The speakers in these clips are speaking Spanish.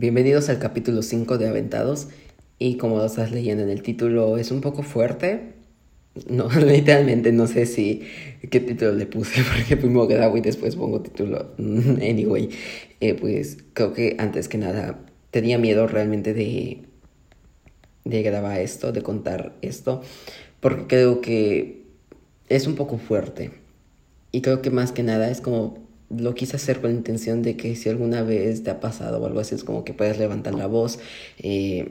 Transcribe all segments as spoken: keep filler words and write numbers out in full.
Bienvenidos al capítulo cinco de Aventados, y como lo estás leyendo en el título, es un poco fuerte. No, literalmente no sé si qué título le puse, porque primero grabo y después pongo título. Anyway, eh, pues creo que antes que nada tenía miedo realmente de, de grabar esto, de contar esto, porque creo que es un poco fuerte. Y creo que más que nada es como... lo quise hacer con la intención de que si alguna vez te ha pasado o algo así, es como que puedes levantar la voz. Eh,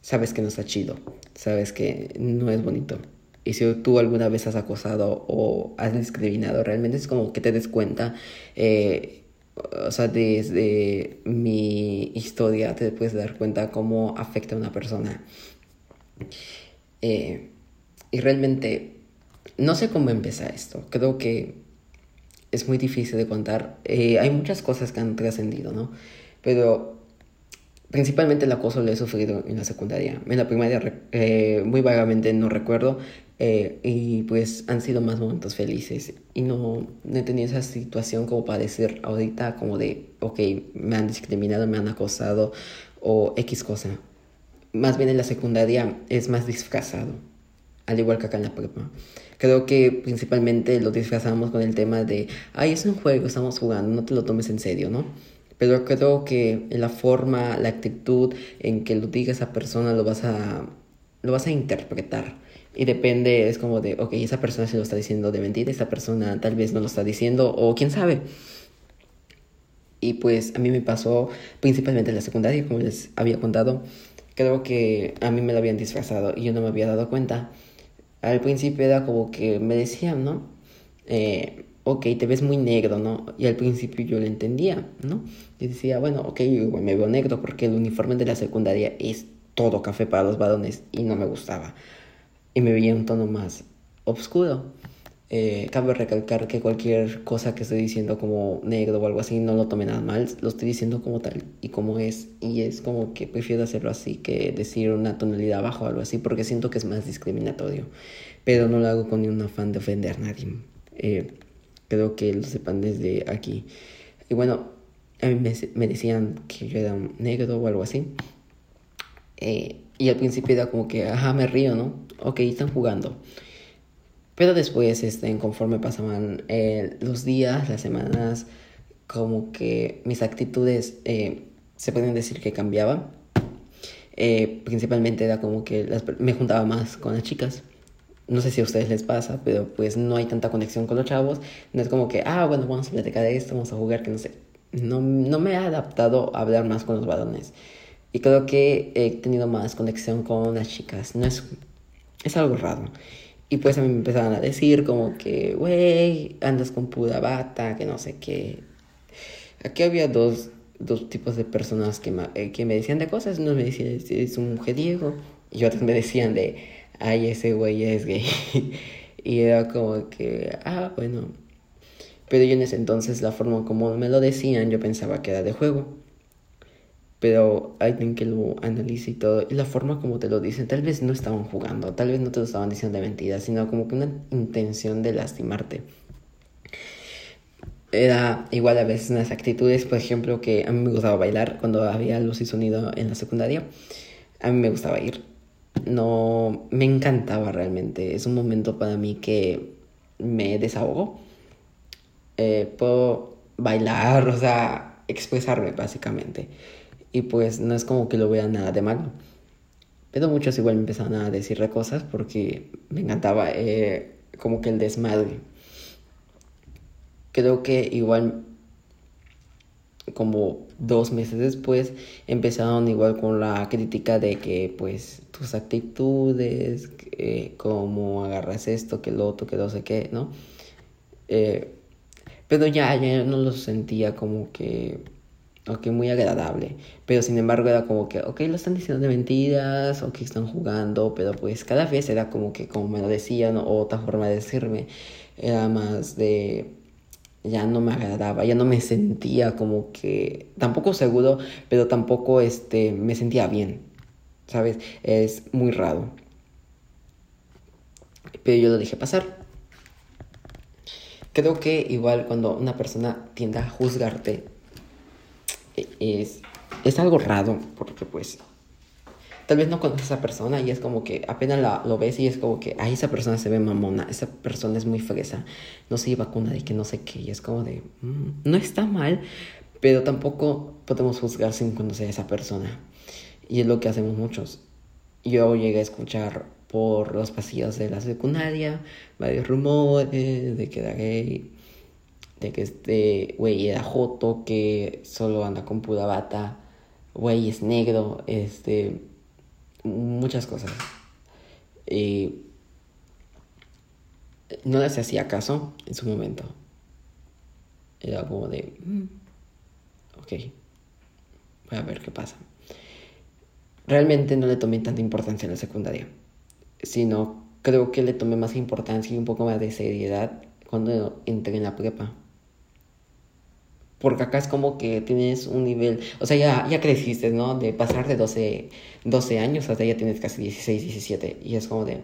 sabes que no está chido, sabes que no es bonito. Y si tú alguna vez has acosado o has discriminado, realmente es como que te des cuenta. Eh, o sea, desde mi historia te puedes dar cuenta cómo afecta a una persona. Eh, y realmente no sé cómo empezar esto. Creo que es muy difícil de contar. Eh, hay muchas cosas que han trascendido, ¿no? Pero principalmente el acoso lo he sufrido en la secundaria. En la primaria eh, muy vagamente no recuerdo. Eh, y pues han sido más momentos felices. Y no, no he tenido esa situación como para decir ahorita como de... ok, me han discriminado, me han acosado o X cosa. Más bien en la secundaria es más disfrazado. Al igual que acá en la prepa. Creo que principalmente lo disfrazamos con el tema de... ay, es un juego, estamos jugando, no te lo tomes en serio, ¿no? Pero creo que la forma, la actitud en que lo diga esa persona lo vas a... lo vas a interpretar. Y depende, es como de... ok, esa persona se lo está diciendo de mentira, esa persona tal vez no lo está diciendo, o quién sabe. Y pues a mí me pasó principalmente en la secundaria, como les había contado. Creo que a mí me lo habían disfrazado y yo no me había dado cuenta. Al principio era como que me decían, ¿no? Eh, ok, te ves muy negro, ¿no? Y al principio yo lo entendía, ¿no? Yo decía, bueno, ok, yo igual me veo negro porque el uniforme de la secundaria es todo café para los varones y no me gustaba. Y me veía un tono más oscuro. Eh, cabe recalcar que cualquier cosa que estoy diciendo como negro o algo así, no lo tomen nada mal. Lo estoy diciendo como tal y como es. Y es como que prefiero hacerlo así que decir una tonalidad baja o algo así, porque siento que es más discriminatorio. Pero no lo hago con ningún afán de ofender a nadie. Eh, creo que lo sepan desde aquí. Y bueno, a mí me, me decían que yo era un negro o algo así. Eh, y al principio era como que, ajá, me río, ¿no? Ok, están jugando. Pero después, este, conforme pasaban eh, los días, las semanas, como que mis actitudes eh, se pueden decir que cambiaban. Eh, principalmente era como que las, me juntaba más con las chicas. No sé si a ustedes les pasa, pero pues no hay tanta conexión con los chavos. No es como que, ah, bueno, vamos a platicar de esto, vamos a jugar, que no sé. No, no me he adaptado a hablar más con los varones. Y creo que he tenido más conexión con las chicas. No es, es algo raro. Y pues a mí me empezaban a decir como que, güey, andas con pura bata, que no sé qué. Aquí había dos, dos tipos de personas que, ma- que me decían de cosas. Unos me decían, es un mujeriego. Y otros me decían de, ay, ese güey es gay. Y era como que, ah, bueno. Pero yo en ese entonces, la forma como me lo decían, yo pensaba que era de juego. Pero hay alguien que lo analice y todo. Y la forma como te lo dicen, tal vez no estaban jugando, tal vez no te lo estaban diciendo de mentira, sino como que una intención de lastimarte. Era igual a veces unas actitudes, por ejemplo, que a mí me gustaba bailar cuando había luz y sonido en la secundaria. A mí me gustaba ir. No, me encantaba realmente. Es un momento para mí que me desahogo. Eh, puedo bailar, o sea, expresarme básicamente. Y pues no es como que lo vean nada de malo. Pero muchos igual me empezaron a decir cosas porque me encantaba eh, como que el desmadre. Creo que igual como dos meses después empezaron igual con la crítica de que pues tus actitudes, eh, cómo agarras esto, que lo otro, que no sé qué, ¿no? Eh, pero ya, ya no lo sentía como que... ok, muy agradable. Pero sin embargo era como que, ok, lo están diciendo de mentiras, ok, están jugando. Pero pues cada vez era como que como me lo decían o otra forma de decirme. Era más de, ya no me agradaba, ya no me sentía como que, tampoco seguro, pero tampoco este, me sentía bien, ¿sabes? Es muy raro. Pero yo lo dejé pasar. Creo que igual cuando una persona tiende a juzgarte, es es algo raro, porque pues tal vez no conoces a esa persona y es como que apenas la, lo ves y es como que, ay, esa persona se ve mamona, esa persona es muy fresa, no se lleva con nadie, que no sé qué, y es como de, mm, no está mal, pero tampoco podemos juzgar sin conocer a esa persona. Y es lo que hacemos muchos. Yo llegué a escuchar por los pasillos de la secundaria varios rumores de que era gay, de que este güey era joto, que solo anda con pura bata, güey es negro, este... muchas cosas. Eh, no les hacía caso en su momento. Era como de... ok, voy a ver qué pasa. Realmente no le tomé tanta importancia en la secundaria, sino creo que le tomé más importancia y un poco más de seriedad cuando entré en la prepa. Porque acá es como que tienes un nivel... o sea, ya, ya creciste, ¿no? De pasar de doce, doce años hasta ya tienes casi dieciséis, diecisiete. Y es como de...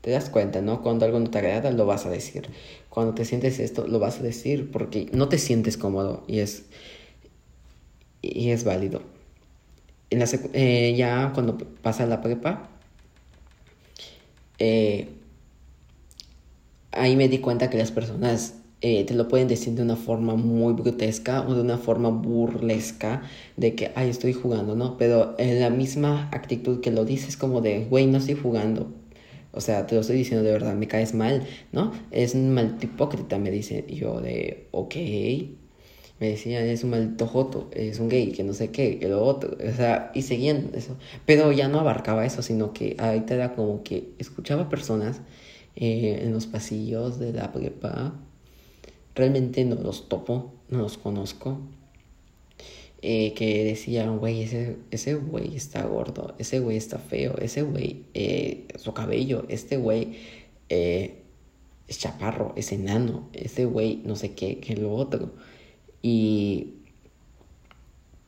te das cuenta, ¿no? Cuando algo no te agrada, lo vas a decir. Cuando te sientes esto, lo vas a decir. Porque no te sientes cómodo. Y es... y es válido. En la secu- eh, ya cuando pasa la prepa... Eh, ahí me di cuenta que las personas... Eh, te lo pueden decir de una forma muy grotesca o de una forma burlesca, de que, ay, estoy jugando, ¿no? Pero en la misma actitud que lo dices, como de, güey, no estoy jugando. O sea, te lo estoy diciendo de verdad, me caes mal, ¿no? Es un maldito hipócrita, me dice. Y yo de, ok. Me decían, es un maldito joto, es un gay, que no sé qué, que lo otro. O sea, y seguían eso. Pero ya no abarcaba eso, sino que ahorita era como que escuchaba personas eh, en los pasillos de la prepa. Realmente no los topo, no los conozco. Eh, que decían, güey, ese, ese güey está gordo, ese güey está feo, ese güey, eh, su cabello, este güey eh, es chaparro, es enano, ese güey no sé qué, que lo otro. Y,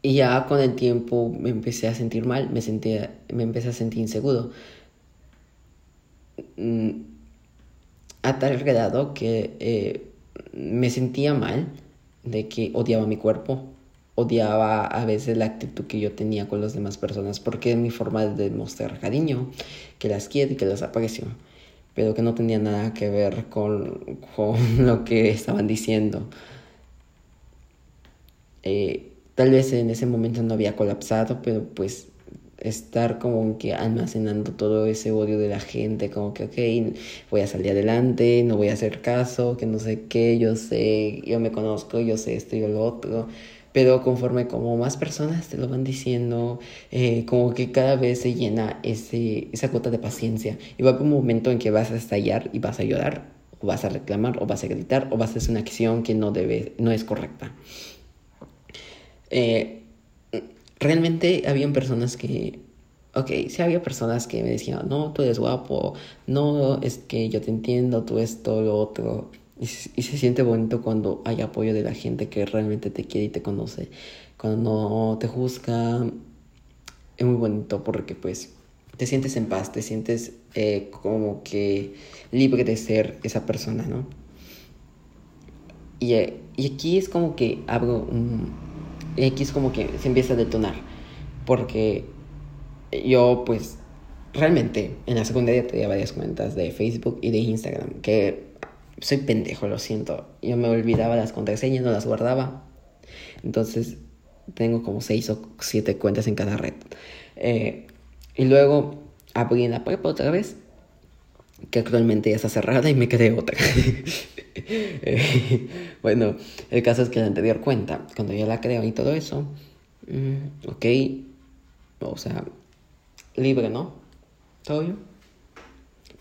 y ya con el tiempo me empecé a sentir mal, me, sentía, me empecé a sentir inseguro. A tal grado que... Eh, me sentía mal, de que odiaba mi cuerpo, odiaba a veces la actitud que yo tenía con las demás personas, porque es mi forma de demostrar cariño, que las quiero y que las aprecio, pero que no tenía nada que ver con, con lo que estaban diciendo. Eh, tal vez en ese momento no había colapsado, pero pues estar como que almacenando todo ese odio de la gente, como que ok, voy a salir adelante, no voy a hacer caso, que no sé qué, yo sé, yo me conozco, yo sé esto y lo otro. Pero conforme como más personas te lo van diciendo, eh, como que cada vez se llena ese, esa gota de paciencia, y va a haber un momento en que vas a estallar y vas a llorar, o vas a reclamar, o vas a gritar, o vas a hacer una acción que no debe, no es correcta. eh Realmente habían personas que... ok, sí había personas que me decían, no, tú eres guapo, no, es que yo te entiendo, tú eres todo lo otro. Y, y se siente bonito cuando hay apoyo de la gente que realmente te quiere y te conoce. Cuando no te juzga, es muy bonito porque pues te sientes en paz, te sientes eh, como que libre de ser esa persona, ¿no? Y, eh, y aquí es como que abro un... y aquí es como que se empieza a detonar, porque yo pues realmente en la secundaria tenía varias cuentas de Facebook y de Instagram, que soy pendejo, lo siento, yo me olvidaba las contraseñas, no las guardaba, entonces tengo como seis o siete cuentas en cada red. Eh, y luego abrí en la prepa otra vez, que actualmente ya está cerrada y me quedé otra. eh, bueno, el caso es que la anterior cuenta, cuando ya la creo y todo eso, mm, ok, o sea, libre, ¿no? Todo bien.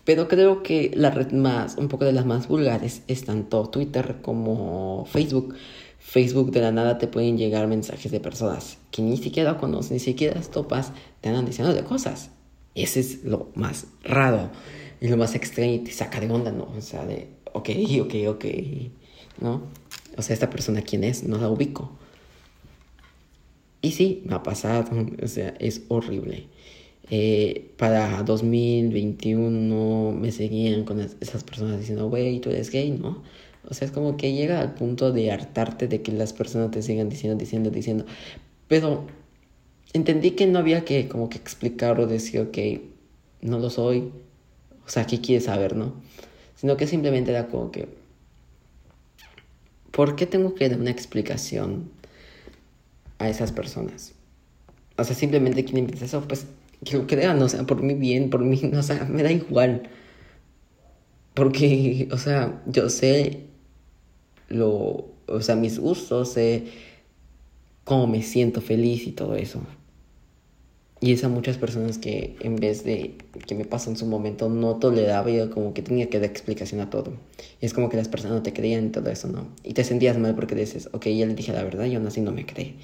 Pero creo que la red más, un poco de las más vulgares, es tanto Twitter como Facebook. Facebook, de la nada te pueden llegar mensajes de personas que ni siquiera conoces, ni siquiera topas, te andan diciendo de cosas. Ese es lo más raro. Y lo más extraño, y te saca de onda, ¿no? O sea, de, ok, ok, ok, ¿no? O sea, esta persona, ¿quién es? No la ubico. Y sí, me ha pasado, o sea, es horrible. Eh, para dos mil veintiuno me seguían con esas personas diciendo, güey, tú eres gay, ¿no? O sea, es como que llega al punto de hartarte de que las personas te sigan diciendo, diciendo, diciendo. Pero entendí que no había que como que explicar o decir, ok, no lo soy. O sea, ¿qué quieres saber, no? Sino que simplemente era como que, ¿por qué tengo que dar una explicación a esas personas? O sea, simplemente quien empieza eso, pues, que lo crean, o sea, por mí bien, por mí, no, o sea, me da igual. Porque, o sea, yo sé lo, o sea, mis gustos, sé cómo me siento feliz y todo eso. Y es a muchas personas que en vez de que me pasó en su momento, no toleraba y como que tenía que dar explicación a todo. Y es como que las personas no te creían y todo eso, ¿no? Y te sentías mal porque dices, ok, ya le dije la verdad y aún así no me cree.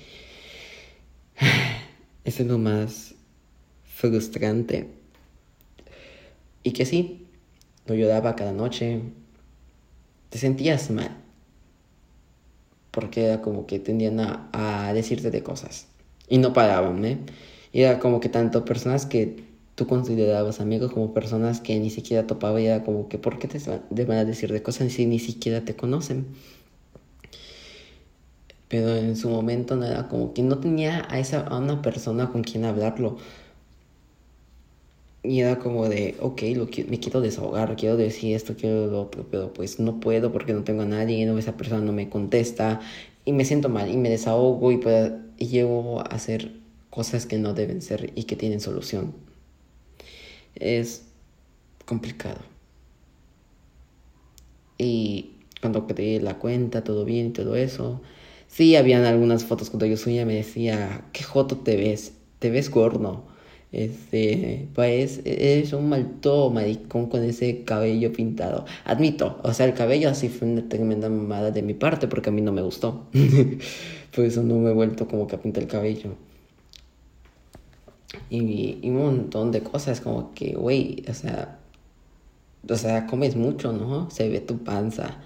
Eso es lo más frustrante. Y que sí, lo lloraba cada noche. Te sentías mal. Porque era como que tendían a, a decirte de cosas. Y no paraban, ¿eh? Y era como que tanto personas que tú considerabas amigos como personas que ni siquiera topaba. Y era como que, ¿por qué te van a decir de cosas si ni siquiera te conocen? Pero en su momento no era como que no tenía a, esa, a una persona con quien hablarlo. Y era como de, ok, lo qui- me quiero desahogar, quiero decir esto, quiero lo otro. Pero pues no puedo porque no tengo a nadie. No, esa persona no me contesta. Y me siento mal y me desahogo y, pues, y llego a hacer cosas que no deben ser y que tienen solución. Es complicado. Y cuando creé la cuenta, todo bien y todo eso. Sí, habían algunas fotos cuando yo subía, me decía, ¿qué joto te ves? Te ves gordo. Este, pues, eres un malto maricón con ese cabello pintado. Admito, o sea, el cabello así fue una tremenda mamada de mi parte porque a mí no me gustó. Por eso no me he vuelto como que a pintar el cabello. Y, y un montón de cosas como que, güey, o sea, o sea, comes mucho, ¿no? Se ve tu panza,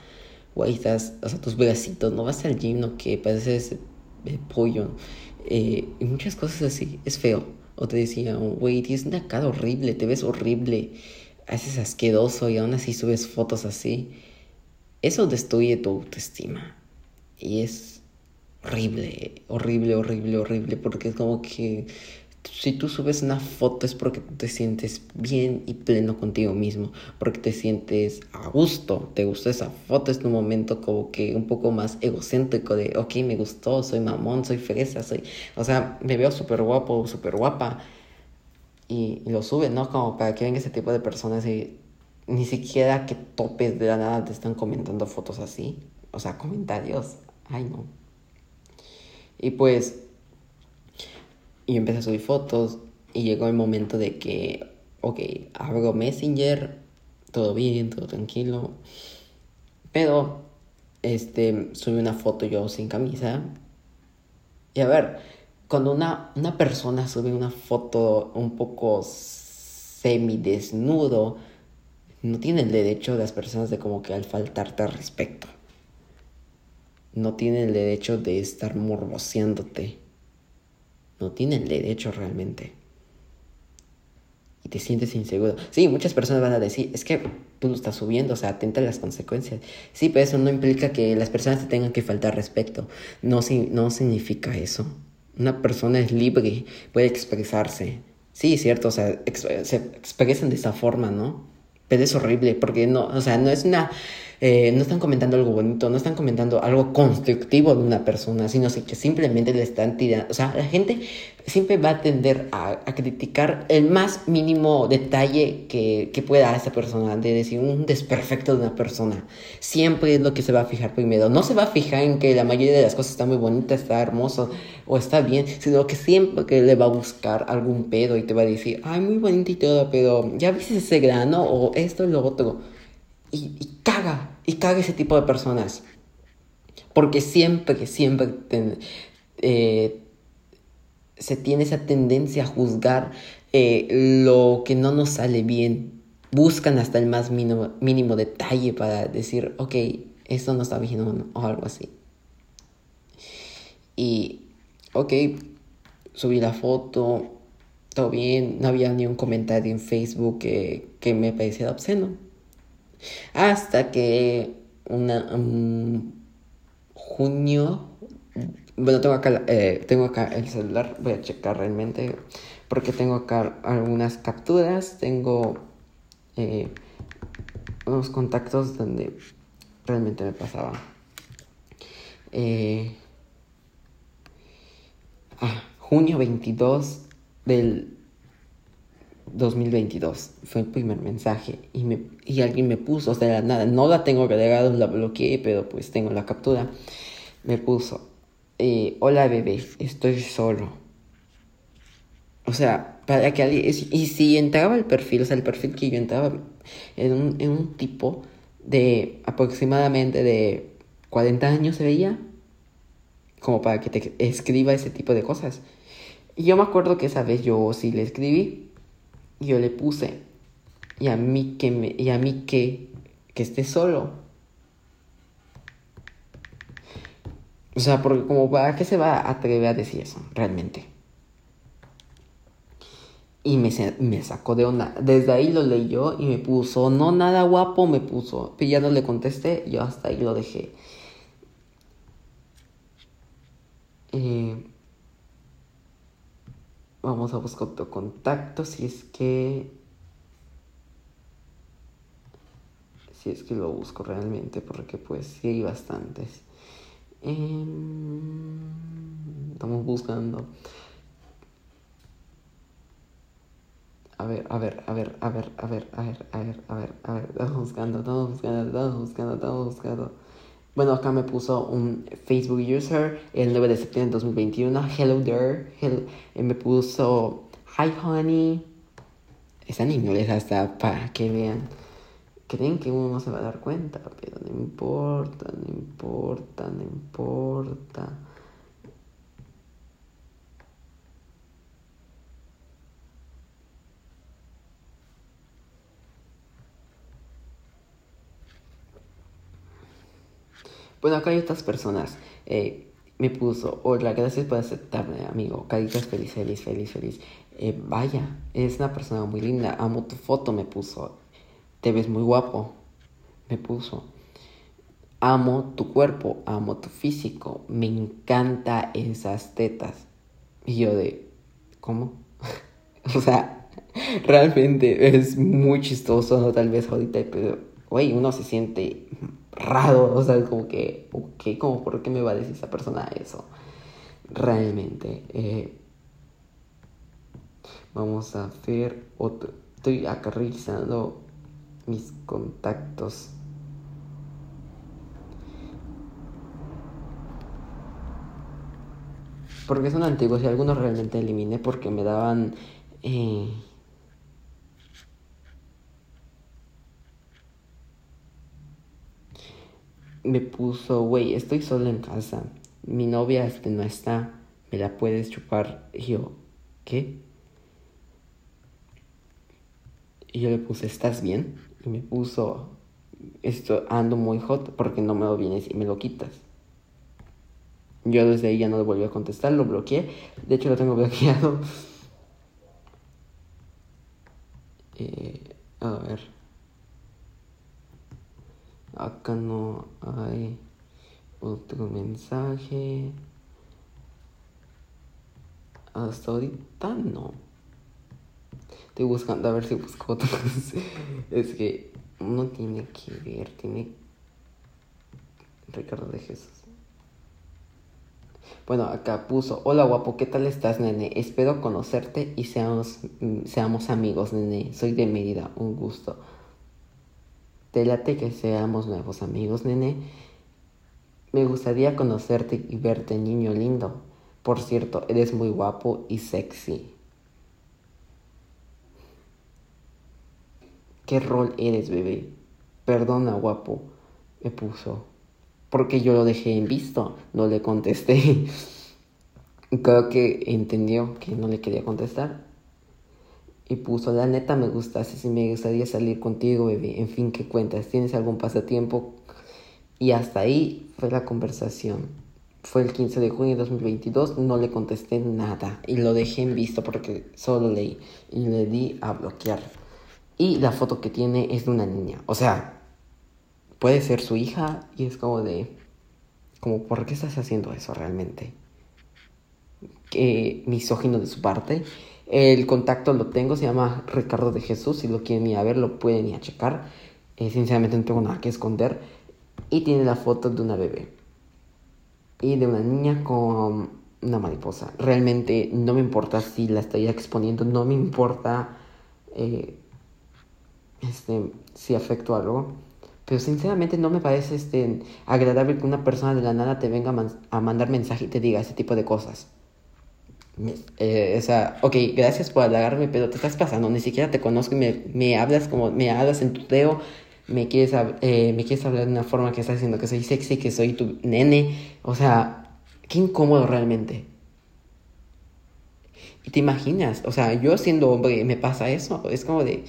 güey, estás, o sea, tus bracitos, no vas al gym, ¿no? Que pareces eh, pollo, eh, y muchas cosas así, es feo. O te decían, güey, tienes una cara horrible, te ves horrible, haces asqueroso y aún así subes fotos así. Eso destruye tu autoestima y es horrible, horrible, horrible, horrible, porque es como que si tú subes una foto es porque te sientes bien y pleno contigo mismo, porque te sientes a gusto, te gustó esa foto, es un momento como que un poco más egocéntrico de, ok, me gustó, soy mamón, soy fresa, soy, o sea, me veo súper guapo, súper guapa, y, y lo subes, ¿no? Como para que venga ese tipo de personas y ni siquiera que topes de la nada te están comentando fotos así, o sea, comentarios, ay no. Y pues, y yo empecé a subir fotos y llegó el momento de que, ok, abro Messenger, todo bien, todo tranquilo. Pero, este, subí una foto yo sin camisa. Y a ver, cuando una, una persona sube una foto un poco semidesnudo, no tiene el derecho de las personas de como que al faltarte al respeto. No tiene el derecho de estar morboseándote. No tienen derecho realmente. Y te sientes inseguro. Sí, muchas personas van a decir, es que tú lo estás subiendo, o sea, atenta a las consecuencias. Sí, pero eso no implica que las personas te tengan que faltar respeto. No, no significa eso. Una persona es libre, puede expresarse. Sí, es cierto, o sea, exp- se expresan de esa forma, ¿no? Pero es horrible porque no, o sea, no es una... Eh, no están comentando algo bonito, no están comentando algo constructivo de una persona, sino que simplemente le están tirando. O sea, la gente siempre va a tender a, a criticar el más mínimo detalle que, que pueda a esa persona, de decir un desperfecto de una persona. Siempre es lo que se va a fijar primero. No se va a fijar en que la mayoría de las cosas está muy bonita, está hermoso o está bien, sino que siempre que le va a buscar algún pedo y te va a decir, ay, muy bonito y todo, pero ya viste ese grano o esto y lo otro. Y, y caga, y caga ese tipo de personas. Porque siempre, siempre ten, eh, se tiene esa tendencia a juzgar eh, lo que no nos sale bien. Buscan hasta el más mínimo, mínimo detalle para decir, ok, esto no está bien o, no, o algo así. Y, ok, subí la foto, todo bien, no había ni un comentario en Facebook que, que me pareciera obsceno. Hasta que una, um, junio, Bueno, tengo acá, eh, tengo acá el celular. Voy a checar realmente, porque tengo acá algunas capturas. Tengo eh, unos contactos donde realmente me pasaba. Eh, ah, junio veintidós del dos mil veintidós fue el primer mensaje, y, me, y alguien me puso, o sea, de la nada, no la tengo agregada, la bloqueé, pero pues tengo la captura. Me puso, eh, hola bebé, estoy solo. O sea, para que alguien, y si entraba el perfil, o sea, el perfil que yo entraba en un, en un tipo de aproximadamente de cuarenta años se veía, como para que te escriba ese tipo de cosas. Y yo me acuerdo que esa vez yo sí le escribí, y yo le puse, y a mí que me, y a mí que, que esté solo. O sea, porque como para qué se va a atrever a decir eso, realmente. Y me, me sacó de onda. Desde ahí lo leyó y me puso, no nada guapo, me puso. Pero ya no le contesté, yo hasta ahí lo dejé. Eh... Vamos a buscar otro contacto, si es que... Si es que lo busco realmente, porque pues sí hay bastantes. Eh, estamos buscando. A ver, a ver, a ver, a ver, a ver, a ver, a ver, a ver, a ver. Estamos buscando, estamos buscando, estamos buscando, estamos buscando. Bueno, acá me puso un Facebook user el nueve de septiembre de dos mil veintiuno. Hello there. Hello. Me puso, hi honey. Está en inglés hasta para que vean. Creen que uno no se va a dar cuenta, pero no importa, no importa, no importa. Bueno, acá hay otras personas. Eh, me puso, hola, gracias por aceptarme, amigo. Caritas, feliz, feliz, feliz, feliz. Eh, vaya, es una persona muy linda. Amo tu foto, me puso. Te ves muy guapo, me puso. Amo tu cuerpo, amo tu físico. Me encanta esas tetas. Y yo de, ¿cómo? O sea, realmente es muy chistoso, ¿no? Tal vez ahorita, pero, güey, uno se siente... raro, o sea, como que, ok, como por qué me va a decir esa persona eso, realmente. Eh, vamos a ver otro. Estoy acá revisando mis contactos. Porque son antiguos y algunos realmente eliminé porque me daban... Eh, me puso, güey, estoy sola en casa. Mi novia este no está. ¿Me la puedes chupar? Y yo, ¿qué? Y yo le puse, ¿estás bien? Y me puso, esto ando muy hot, porque no me lo vienes y me lo quitas. Yo desde ahí ya no le volví a contestar, lo bloqueé. De hecho, lo tengo bloqueado. Eh, a ver. Acá no hay otro mensaje. Hasta ahorita no. Estoy buscando a ver si busco otros. Es que uno tiene que ver, tiene... Ricardo de Jesús. Bueno, acá puso, hola guapo, ¿qué tal estás, nene? Espero conocerte y seamos, seamos amigos, nene. Soy de Mérida, un gusto. Te late que seamos nuevos amigos, nene. Me gustaría conocerte y verte, niño lindo. Por cierto, eres muy guapo y sexy. ¿Qué rol eres, bebé? Perdona, guapo, me puso. Porque yo lo dejé en visto, no le contesté. Creo que entendió que no le quería contestar. Y puso, la neta me gustas y me gustaría salir contigo, bebé. En fin, ¿qué cuentas? ¿Tienes algún pasatiempo? Y hasta ahí fue la conversación. Fue el quince de junio de dos mil veintidós, no le contesté nada. Y lo dejé en visto porque solo leí. Y le di a bloquear. Y la foto que tiene es de una niña. O sea, puede ser su hija. Y es como de, como, ¿por qué estás haciendo eso realmente? eh, misógino de su parte. El contacto lo tengo, se llama Ricardo de Jesús. Si lo quieren ir a ver, lo pueden ir a checar. Eh, sinceramente no tengo nada que esconder. Y tiene la foto de una bebé y de una niña con una mariposa. Realmente no me importa si la estoy exponiendo, no me importa eh, este, si afecto a algo. Pero sinceramente no me parece este, agradable que una persona de la nada te venga a, man- a mandar mensaje y te diga ese tipo de cosas. Eh, o sea, ok, gracias por halagarme, pero te estás pasando, ni siquiera te conozco y me, me hablas como me hablas en tu dedo. Me quieres, eh, me quieres hablar de una forma que estás diciendo que soy sexy, que soy tu nene. O sea, qué incómodo realmente. Y te imaginas, o sea, yo siendo hombre me pasa eso. Es como de,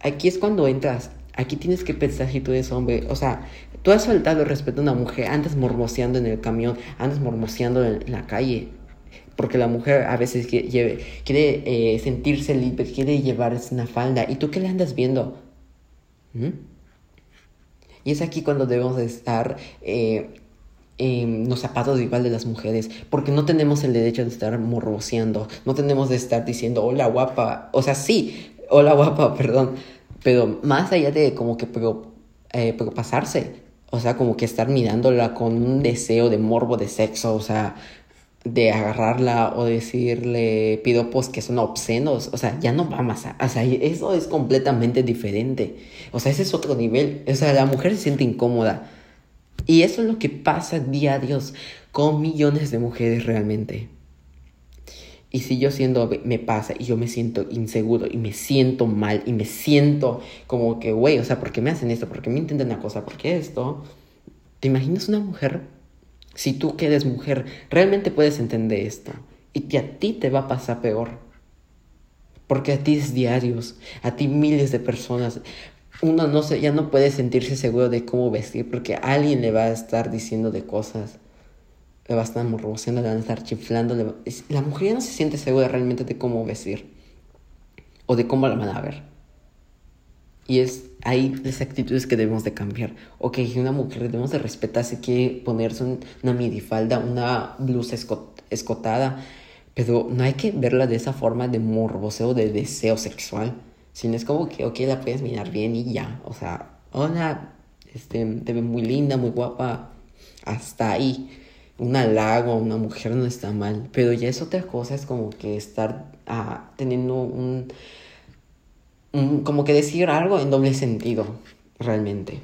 aquí es cuando entras, aquí tienes que pensar si tú eres hombre. O sea, tú has faltado el respeto a una mujer, andas mormoseando en el camión, andas mormoseando en la calle. Porque la mujer a veces quiere, quiere eh, sentirse libre, quiere llevarse una falda. ¿Y tú qué le andas viendo? ¿Mm? Y es aquí cuando debemos estar eh, en los zapatos igual de las mujeres. Porque no tenemos el derecho de estar morboseando. No tenemos de estar diciendo, hola guapa. O sea, sí, hola guapa, perdón. Pero más allá de como que pro, eh, propasarse. O sea, como que estar mirándola con un deseo de morbo, de sexo. O sea, de agarrarla o decirle piropos que son obscenos. O sea, ya no va más. A, o sea, eso es completamente diferente. O sea, ese es otro nivel. O sea, la mujer se siente incómoda. Y eso es lo que pasa día a día con millones de mujeres realmente. Y si yo siendo, me pasa y yo me siento inseguro y me siento mal y me siento como que, güey, o sea, ¿por qué me hacen esto? ¿Por qué me intentan una cosa? ¿Por qué esto? ¿Te imaginas una mujer? Si tú que eres mujer, realmente puedes entender esto. Y que a ti te va a pasar peor. Porque a ti es diarios. A ti miles de personas. Uno no se, ya no puede sentirse seguro de cómo vestir. Porque alguien le va a estar diciendo de cosas. Le va a estar morboseando, le van a estar chiflando. Va, es, la mujer ya no se siente segura realmente de cómo vestir. O de cómo la van a ver. Y es ahí las actitudes que debemos de cambiar. Ok, una mujer debemos de respetar si quiere ponerse un, una minifalda, una blusa escot- escotada. Pero no hay que verla de esa forma de morboseo, de deseo sexual. Sino es como que, ok, la puedes mirar bien y ya. O sea, hola, este, te ves muy linda, muy guapa. Hasta ahí. Un halago a una mujer no está mal. Pero ya es otra cosa, es como que estar ah, teniendo un... como que decir algo en doble sentido, realmente.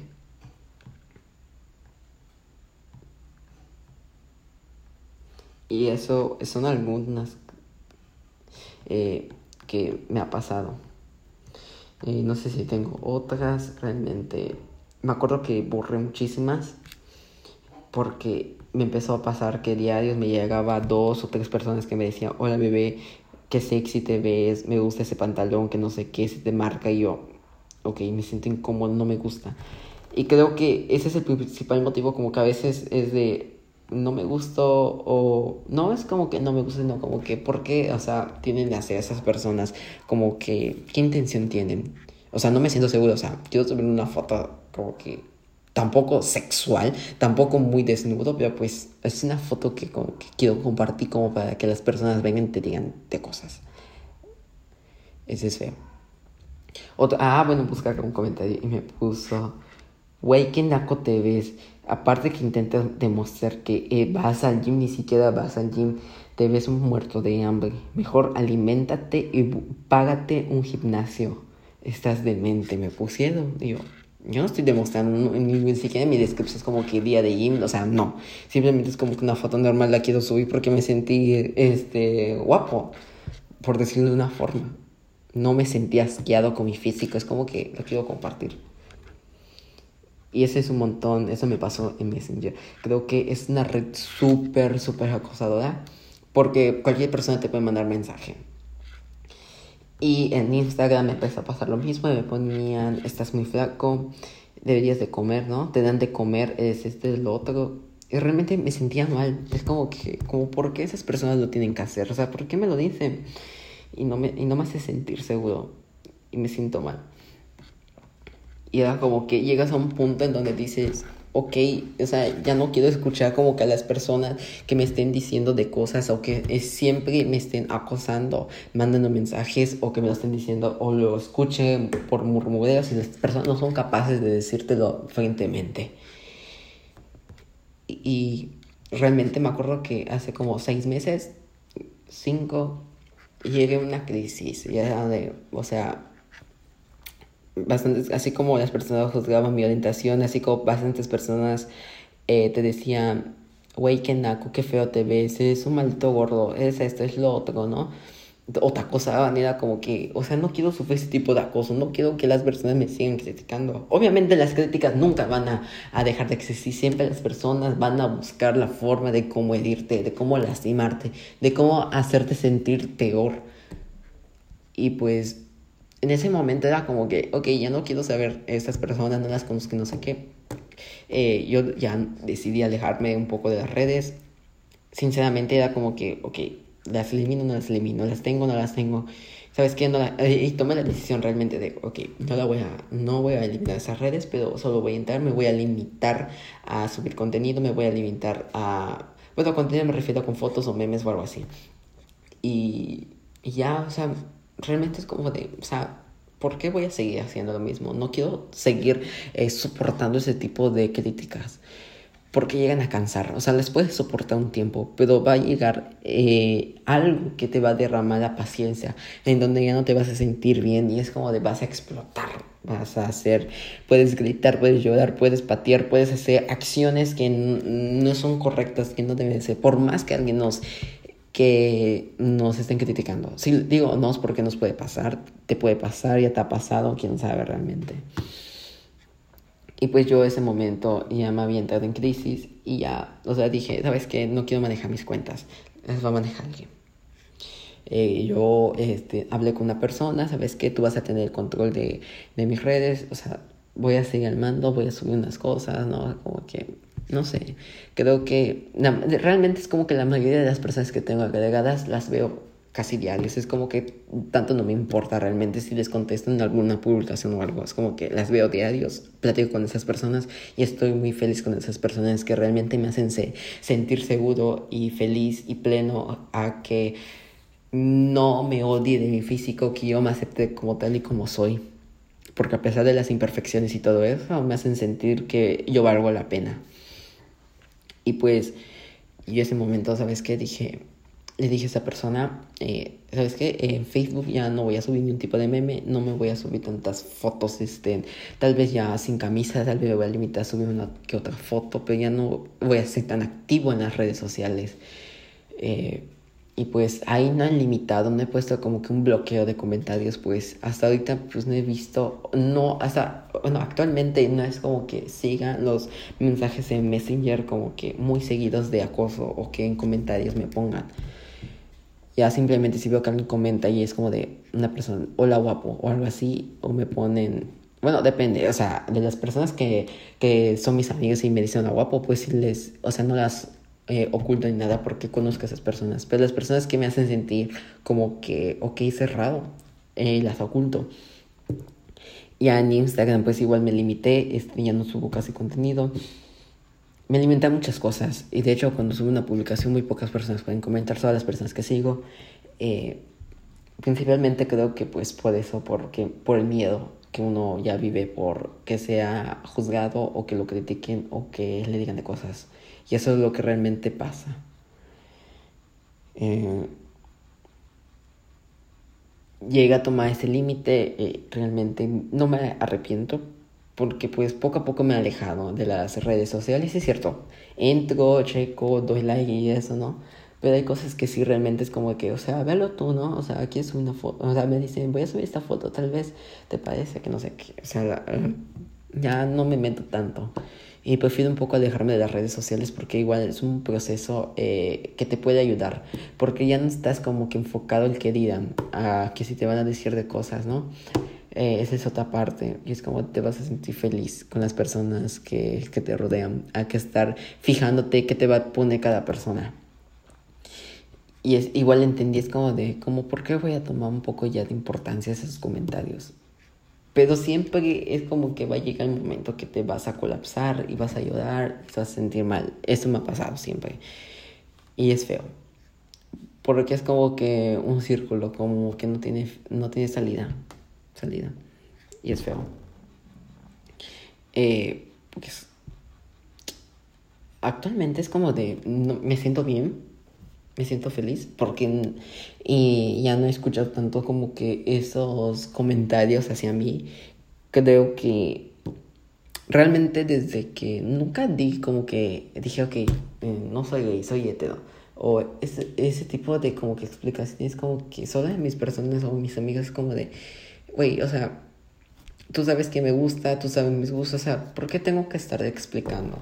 Y eso son algunas eh, que me ha pasado. Eh, no sé si tengo otras, realmente. Me acuerdo que borré muchísimas porque me empezó a pasar que diarios me llegaba dos o tres personas que me decían, hola bebé, qué sexy te ves, me gusta ese pantalón, que no sé qué, se te marca. Y yo, ok, me siento incómodo, no me gusta. Y creo que ese es el principal motivo, como que a veces es de, no me gusto, o no es como que no me gusta, sino como que, ¿por qué? O sea, tienden a hacer esas personas, como que, ¿qué intención tienen? O sea, no me siento seguro, o sea, quiero subir una foto como que, tampoco sexual, tampoco muy desnudo, pero pues es una foto que, como que quiero compartir como para que las personas vengan y te digan de cosas. Ese es feo. Otro, ah, bueno, busqué un comentario y me puso, güey, qué naco te ves. Aparte que intentas demostrar que eh, vas al gym, ni siquiera vas al gym, te ves un muerto de hambre. Mejor aliméntate y págate un gimnasio. Estás demente, me pusieron. Y yo... Yo no estoy demostrando, ni, ni siquiera en mi descripción es como que día de gym, o sea, no. Simplemente es como que una foto normal la quiero subir porque me sentí, este, guapo, por decirlo de una forma. No me sentí asqueado con mi físico, es como que lo quiero compartir. Y ese es un montón, eso me pasó en Messenger. Creo que es una red súper, súper acosadora, porque cualquier persona te puede mandar mensaje. Y en Instagram me empezó a pasar lo mismo. Me ponían, estás muy flaco, deberías de comer, ¿no? Te dan de comer, es este, es lo otro. Y realmente me sentía mal. Es como que, como ¿por qué esas personas lo tienen que hacer? O sea, ¿por qué me lo dicen? Y no me, y no me hace sentir seguro. Y me siento mal. Y era como que llegas a un punto en donde dices, ok, o sea, ya no quiero escuchar como que a las personas que me estén diciendo de cosas o que eh, siempre me estén acosando, mandando mensajes o que me lo estén diciendo o lo escuchen por murmureos y las personas no son capaces de decírtelo frentemente. Y realmente me acuerdo que hace como seis meses, cinco, llegué a una crisis, ya de, o sea, bastante, así como las personas juzgaban mi orientación, así como bastantes personas eh, te decían, güey, qué naco, qué feo te ves, eres un maldito gordo, es esto, es lo otro, ¿no? O te acosaban, era como que, o sea, no quiero sufrir ese tipo de acoso, no quiero que las personas me sigan criticando. Obviamente las críticas nunca van a, a dejar de existir, siempre las personas van a buscar la forma de cómo herirte, de cómo lastimarte, de cómo hacerte sentir peor. Y pues, en ese momento era como que, ok, ya no quiero saber estas personas, no las conozco, no sé qué. Eh, yo ya decidí alejarme un poco de las redes. Sinceramente era como que, ok, las elimino, no las elimino, las tengo, no las tengo, ¿sabes qué? No la, eh, y tomé la decisión realmente de, ok, no, la voy a, no voy a eliminar esas redes, pero solo voy a entrar, me voy a limitar a subir contenido, me voy a limitar a... Bueno, contenido me refiero con fotos o memes o algo así. Y, y ya, o sea, realmente es como de, o sea, ¿por qué voy a seguir haciendo lo mismo? No quiero seguir eh, soportando ese tipo de críticas, porque llegan a cansar. O sea, les puedes soportar un tiempo, pero va a llegar eh, algo que te va a derramar la paciencia, en donde ya no te vas a sentir bien, y es como de vas a explotar, vas a hacer, puedes gritar, puedes llorar, puedes patear, puedes hacer acciones que n- no son correctas, que no deben ser, por más que alguien nos, que nos estén criticando. Si digo no es porque nos puede pasar, te puede pasar, ya te ha pasado, quién sabe realmente. Y pues yo ese momento ya me había entrado en crisis y ya, o sea, dije, ¿sabes qué? No quiero manejar mis cuentas, las va a manejar alguien. Eh, yo este, hablé con una persona, ¿sabes qué? Tú vas a tener el control de, de mis redes, o sea, voy a seguir al mando, voy a subir unas cosas, ¿no? Como que, no sé, creo que na, realmente es como que la mayoría de las personas que tengo agregadas las veo casi diarios, es como que tanto no me importa realmente si les contesto en alguna publicación o algo, es como que las veo diarios, platico con esas personas y estoy muy feliz con esas personas que realmente me hacen se- sentir seguro y feliz y pleno a que no me odie de mi físico, que yo me acepte como tal y como soy, porque a pesar de las imperfecciones y todo eso, me hacen sentir que yo valgo la pena. Y pues, yo ese momento, ¿sabes qué? Dije... Le dije a esa persona, eh, ¿sabes qué? En eh, Facebook ya no voy a subir ningún tipo de meme, no me voy a subir tantas fotos, este, tal vez ya sin camisa, tal vez me voy a limitar a subir una que otra foto, pero ya no voy a ser tan activo en las redes sociales. Eh, y pues ahí no han limitado, no he puesto como que un bloqueo de comentarios, pues hasta ahorita pues no he visto, no, hasta, bueno, actualmente no es como que sigan los mensajes en Messenger como que muy seguidos de acoso o que en comentarios me pongan. Ya simplemente si veo que alguien comenta y es como de una persona, hola guapo, o algo así, o me ponen... Bueno, depende, o sea, de las personas que, que son mis amigos y me dicen hola guapo, pues sí les... O sea, no las eh, oculto ni nada porque conozco a esas personas. Pero las personas que me hacen sentir como que, ok, cerrado, eh, las oculto. Ya en Instagram, pues igual me limité, este, ya no subo casi contenido... Me alimenté muchas cosas y de hecho cuando subo una publicación muy pocas personas pueden comentar, todas las personas que sigo. Eh, principalmente creo que pues por eso, porque, por el miedo que uno ya vive por que sea juzgado o que lo critiquen o que le digan de cosas. Y eso es lo que realmente pasa. Eh, llegué a tomar ese límite, eh, realmente no me arrepiento. Porque pues poco a poco me he alejado de las redes sociales, es cierto. Entro, checo, doy like y eso, ¿no? Pero hay cosas que sí realmente es como que, o sea, velo tú, ¿no? O sea, aquí subí una foto. O sea, me dicen, voy a subir esta foto, tal vez te parece que no sé qué. O sea, la, ya no me meto tanto. Y prefiero un poco alejarme de las redes sociales porque igual es un proceso eh, que te puede ayudar. Porque ya no estás como que enfocado al que dirán, a que si te van a decir de cosas, ¿no? Eh, esa es otra parte y es como te vas a sentir feliz con las personas que, que te rodean, hay que estar fijándote qué te va a poner cada persona. Y es igual entendí, es como de como por qué voy a tomar un poco ya de importancia esos comentarios. Pero siempre es como que va a llegar un momento que te vas a colapsar y vas a llorar, te vas a sentir mal. Eso me ha pasado siempre. Y es feo. Porque es como que un círculo, como que no tiene, no tiene salida. Salida. Y es feo. Eh, pues, actualmente es como de... No, me siento bien. Me siento feliz. Porque y ya no he escuchado tanto como que esos comentarios hacia mí. Creo que... Realmente desde que nunca di como que... Dije, ok, eh, no soy gay, soy hetero. O ese, ese tipo de como que explicaciones como que solo de mis personas o mis amigas como de... Güey, o sea... Tú sabes que me gusta, tú sabes mis gustos, o sea, ¿por qué tengo que estar explicando?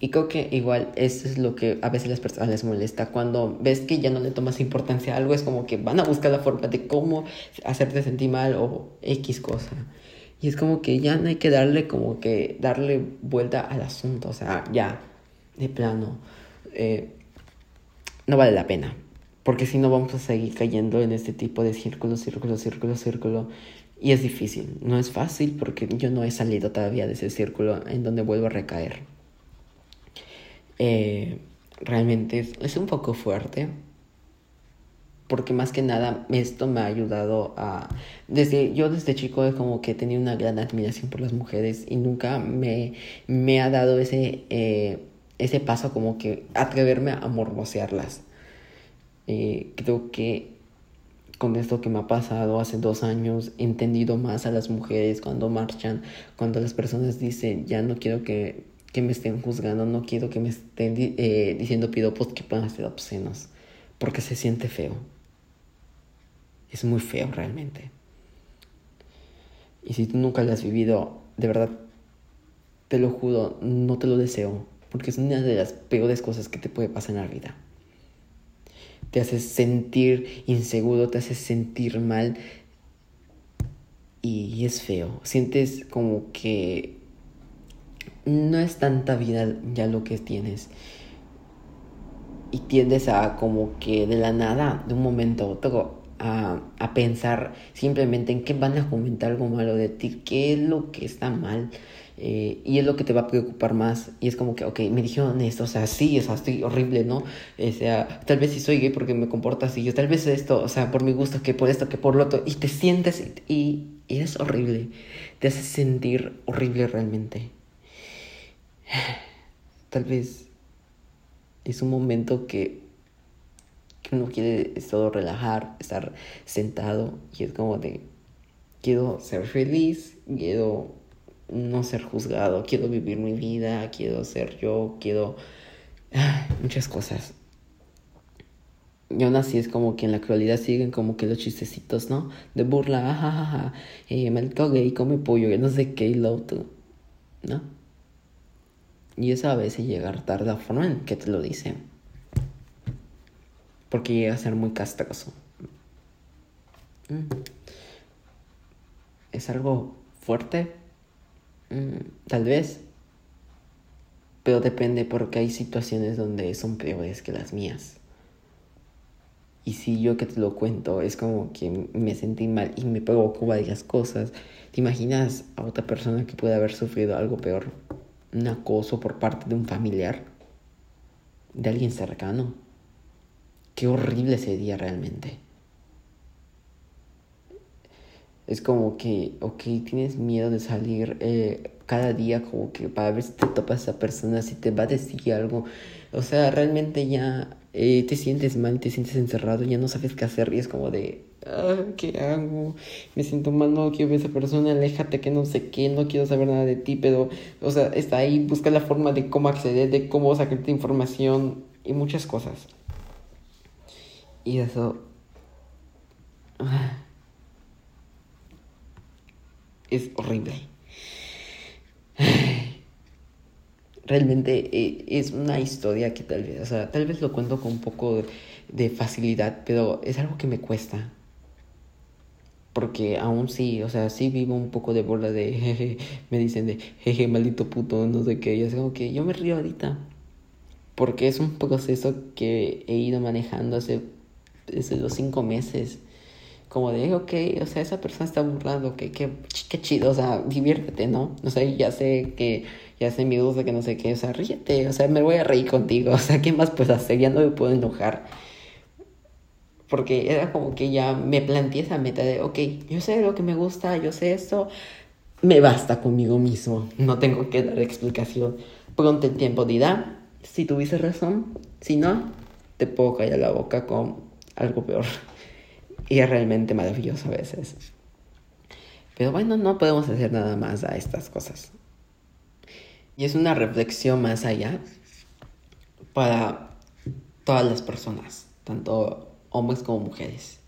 Y creo que igual eso es lo que a veces las personas les molesta. Cuando ves que ya no le tomas importancia a algo, es como que van a buscar la forma de cómo hacerte sentir mal o X cosa. Y es como que ya no hay que darle como que darle vuelta al asunto, o sea, ya, de plano, eh, no vale la pena. Porque si no vamos a seguir cayendo en este tipo de círculo, círculo, círculo, círculo. Y es difícil, no es fácil porque yo no he salido todavía de ese círculo en donde vuelvo a recaer. Eh, realmente es, es un poco fuerte porque más que nada esto me ha ayudado a... Desde, yo desde chico es como que tenía una gran admiración por las mujeres y nunca me, me ha dado ese, eh, ese paso como que atreverme a morbosearlas. Eh, creo que... Con esto que me ha pasado hace dos años, he entendido más a las mujeres cuando marchan, cuando las personas dicen, ya no quiero que, que me estén juzgando, no quiero que me estén eh, diciendo piropos que puedan ser obscenos, porque se siente feo. Es muy feo realmente. Y si tú nunca lo has vivido, de verdad, te lo juro, no te lo deseo, porque es una de las peores cosas que te puede pasar en la vida. Te hace sentir inseguro, te hace sentir mal y es feo. Sientes como que no es tanta vida ya lo que tienes. Y tiendes a como que de la nada, de un momento a otro, a, a pensar simplemente en qué van a comentar algo malo de ti, qué es lo que está mal. Eh, y es lo que te va a preocupar más. Y es como que, ok, me dijeron esto, o sea, sí, o sea, estoy horrible, ¿no? O sea, tal vez sí soy gay porque me comporto así. Yo tal vez esto, o sea, por mi gusto, que por esto, que por lo otro. Y te sientes y, y es horrible. Te hace sentir horrible realmente. Tal vez es un momento que, que uno quiere todo relajar, estar sentado. Y es como de, quiero ser feliz, quiero... no ser juzgado, quiero vivir mi vida, quiero ser yo, quiero... Ah, muchas cosas. Y aún así es como que en la actualidad siguen como que los chistecitos, ¿no? De burla, jajaja, ja, ja. Eh, maldito gay, come pollo, no sé qué, y lo otro, ¿no? Y eso a veces llega a tardar la forma en que te lo dicen. Porque llega a ser muy castroso. Mm. Es algo fuerte. Tal vez, pero depende porque hay situaciones donde son peores que las mías. Y si yo que te lo cuento es como que me sentí mal y me provocó varias cosas, ¿te imaginas a otra persona que puede haber sufrido algo peor? Un acoso por parte de un familiar, de alguien cercano. Qué horrible sería realmente. Es como que, ok, tienes miedo de salir eh, cada día como que para ver si te topas a esa persona, si te va a decir algo. O sea, realmente ya eh, te sientes mal, te sientes encerrado, ya no sabes qué hacer. Y es como de, ah, ¿qué hago? Me siento mal, no quiero ver a esa persona, aléjate, que no sé qué, no quiero saber nada de ti. Pero, o sea, está ahí, busca la forma de cómo acceder, de cómo sacarte información y muchas cosas. Y eso... Ah. Es horrible. Realmente eh, es una historia que tal vez, o sea, tal vez lo cuento con un poco de, de facilidad, pero es algo que me cuesta. Porque aún sí, o sea, sí vivo un poco de bola de jeje, me dicen de jeje, maldito puto, no sé qué. Y es como que yo me río ahorita. Porque es un proceso que he ido manejando hace desde los cinco meses. como de, ok, o sea, esa persona está burlando, que qué, qué chido, o sea, diviértete, ¿no? O sea, ya sé que, ya sé mi duda, que no sé qué, o sea, ríete, o sea, me voy a reír contigo, o sea, ¿qué más puedes hacer? Ya no me puedo enojar. Porque era como que ya me planteé esa meta de, ok, yo sé lo que me gusta, yo sé esto, me basta conmigo mismo, no tengo que dar explicación. Pronto el tiempo dirá si tuviste razón, si no, te puedo callar la boca con algo peor. Y es realmente maravilloso a veces. Pero bueno, no podemos hacer nada más a estas cosas. Y es una reflexión más allá para todas las personas, tanto hombres como mujeres.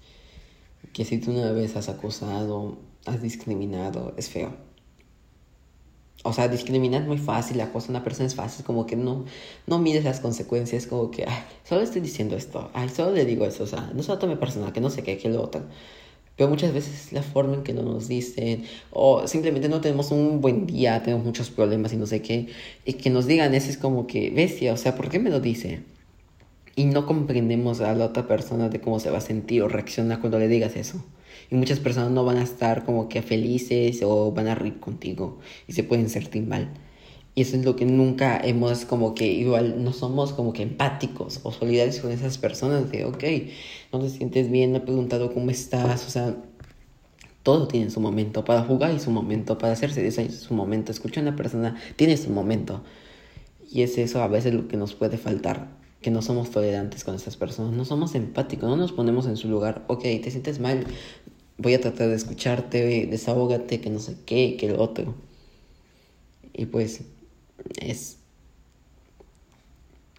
Que si tú una vez has acusado, has discriminado, es feo. O sea, discriminar es muy fácil, la cosa a una persona es fácil, como que no, no mires las consecuencias, como que, ay, solo estoy diciendo esto, ay, solo le digo eso, o sea, no se lo tome personal, que no sé qué, que lo otro. Pero muchas veces la forma en que no nos dicen, o simplemente no tenemos un buen día, tenemos muchos problemas y no sé qué, y que nos digan eso es como que, bestia, o sea, ¿por qué me lo dice? Y no comprendemos a la otra persona de cómo se va a sentir o reaccionar cuando le digas eso. Y muchas personas no van a estar como que felices o van a reír contigo y se pueden sentir mal. Y eso es lo que nunca hemos como que igual, no somos como que empáticos o solidarios con esas personas de, ok, no te sientes bien, no he preguntado cómo estás, o sea, todo tiene su momento para jugar y su momento para hacerse, eso es su momento, escucha a una persona, tiene su momento. Y es eso a veces lo que nos puede faltar. Que no somos tolerantes con esas personas, no somos empáticos, no nos ponemos en su lugar. Ok, te sientes mal, voy a tratar de escucharte, desahógate, que no sé qué, que lo otro. Y pues, es...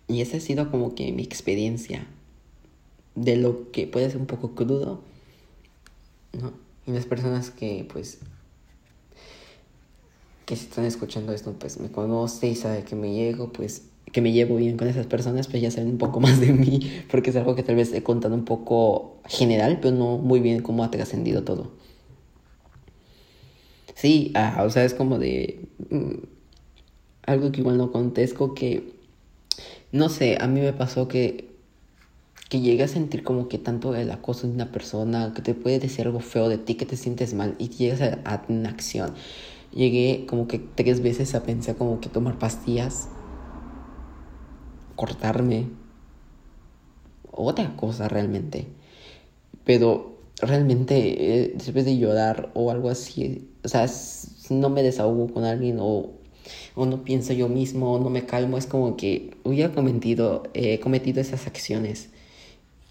Y esa ha sido como que mi experiencia de lo que puede ser un poco crudo, ¿no? Y las personas que, pues... que si están escuchando esto, pues me conocen y saben que me llego, pues... que me llevo bien con esas personas, pues ya saben un poco más de mí, porque es algo que tal vez he contado un poco general, pero no muy bien cómo ha trascendido todo. Sí, ah, o sea, es como de... Mmm, algo que igual no contesco, que... No sé, a mí me pasó que... que llegué a sentir como que tanto el acoso de una persona, que te puede decir algo feo de ti, que te sientes mal, y llegas a, a una acción. Llegué como que tres veces a pensar como que tomar pastillas... cortarme, otra cosa realmente, pero realmente eh, después de llorar o algo así, o sea, si no me desahogo con alguien o, o no pienso yo mismo, o no me calmo, es como que hubiera cometido, eh, cometido esas acciones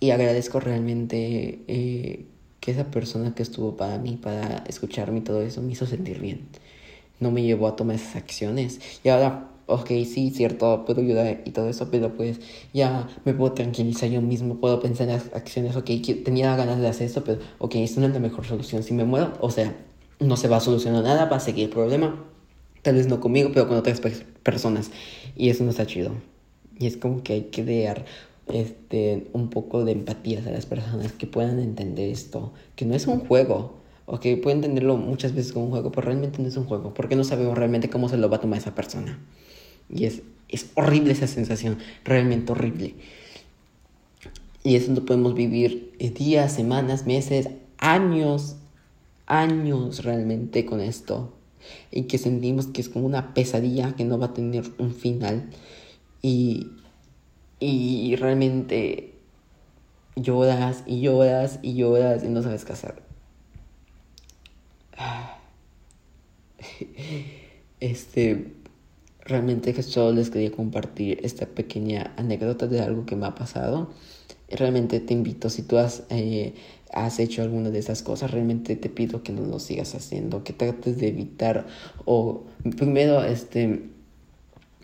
y agradezco realmente eh, que esa persona que estuvo para mí, para escucharme y todo eso, me hizo sentir bien, no me llevó a tomar esas acciones y ahora... Ok, sí, cierto, puedo ayudar y todo eso, pero pues ya me puedo tranquilizar yo mismo, puedo pensar en las acciones, ok, tenía ganas de hacer esto, pero ok, esto no es la mejor solución, si me muero, o sea, no se va a solucionar nada, va a seguir el problema, tal vez no conmigo, pero con otras pe- personas, y eso no está chido, y es como que hay que crear este, un poco de empatía a las personas que puedan entender esto, que no es un juego. Ok, pueden entenderlo muchas veces como un juego, pero realmente no es un juego, porque no sabemos realmente cómo se lo va a tomar esa persona. Y es, es horrible esa sensación, realmente horrible. Y eso lo podemos vivir días, semanas, meses, años, años realmente con esto. Y que sentimos que es como una pesadilla que no va a tener un final. Y, y realmente lloras y lloras y lloras y no sabes qué hacer. Este... Realmente que solo les quería compartir esta pequeña anécdota de algo que me ha pasado. Realmente te invito, si tú has, eh, has hecho alguna de esas cosas, realmente te pido que no lo sigas haciendo, que trates de evitar o primero este,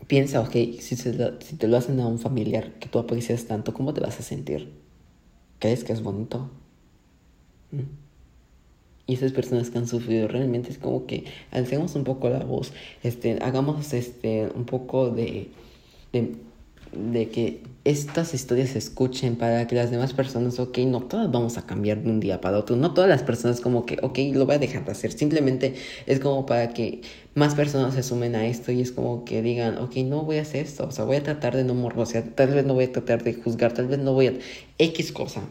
piensa, ok, si, se lo, si te lo hacen a un familiar que tú aprecias tanto, ¿cómo te vas a sentir? ¿Crees que es bonito? ¿Mm? Y esas personas que han sufrido, realmente es como que alcemos un poco la voz, este, hagamos este, un poco de, de, de que estas historias se escuchen para que las demás personas, ok, no todas vamos a cambiar de un día para otro, no todas las personas como que, ok, lo voy a dejar de hacer, simplemente es como para que más personas se sumen a esto y es como que digan, ok, no voy a hacer esto, o sea, voy a tratar de no morbosear, tal vez no voy a tratar de juzgar, tal vez no voy a, X cosa.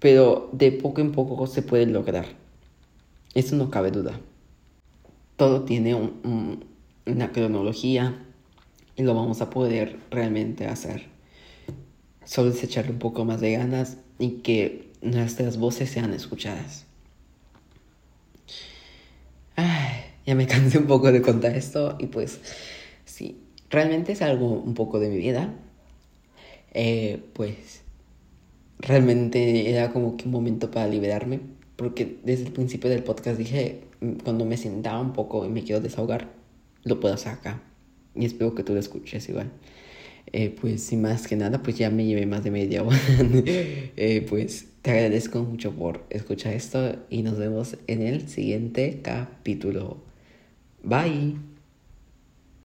pero de poco en poco se puede lograr. Eso no cabe duda. Todo tiene un, un, una cronología y lo vamos a poder realmente hacer. Solo es echarle un poco más de ganas y que nuestras voces sean escuchadas. Ay, ya me cansé un poco de contar esto y pues sí, realmente es algo un poco de mi vida. Eh, pues realmente era como que un momento para liberarme, porque desde el principio del podcast dije, cuando me sentaba un poco y me quiero desahogar, lo puedo hacer acá, y espero que tú lo escuches igual. Eh, pues sin más que nada, pues ya me llevé más de media hora. eh, pues te agradezco mucho por escuchar esto y nos vemos en el siguiente capítulo. Bye.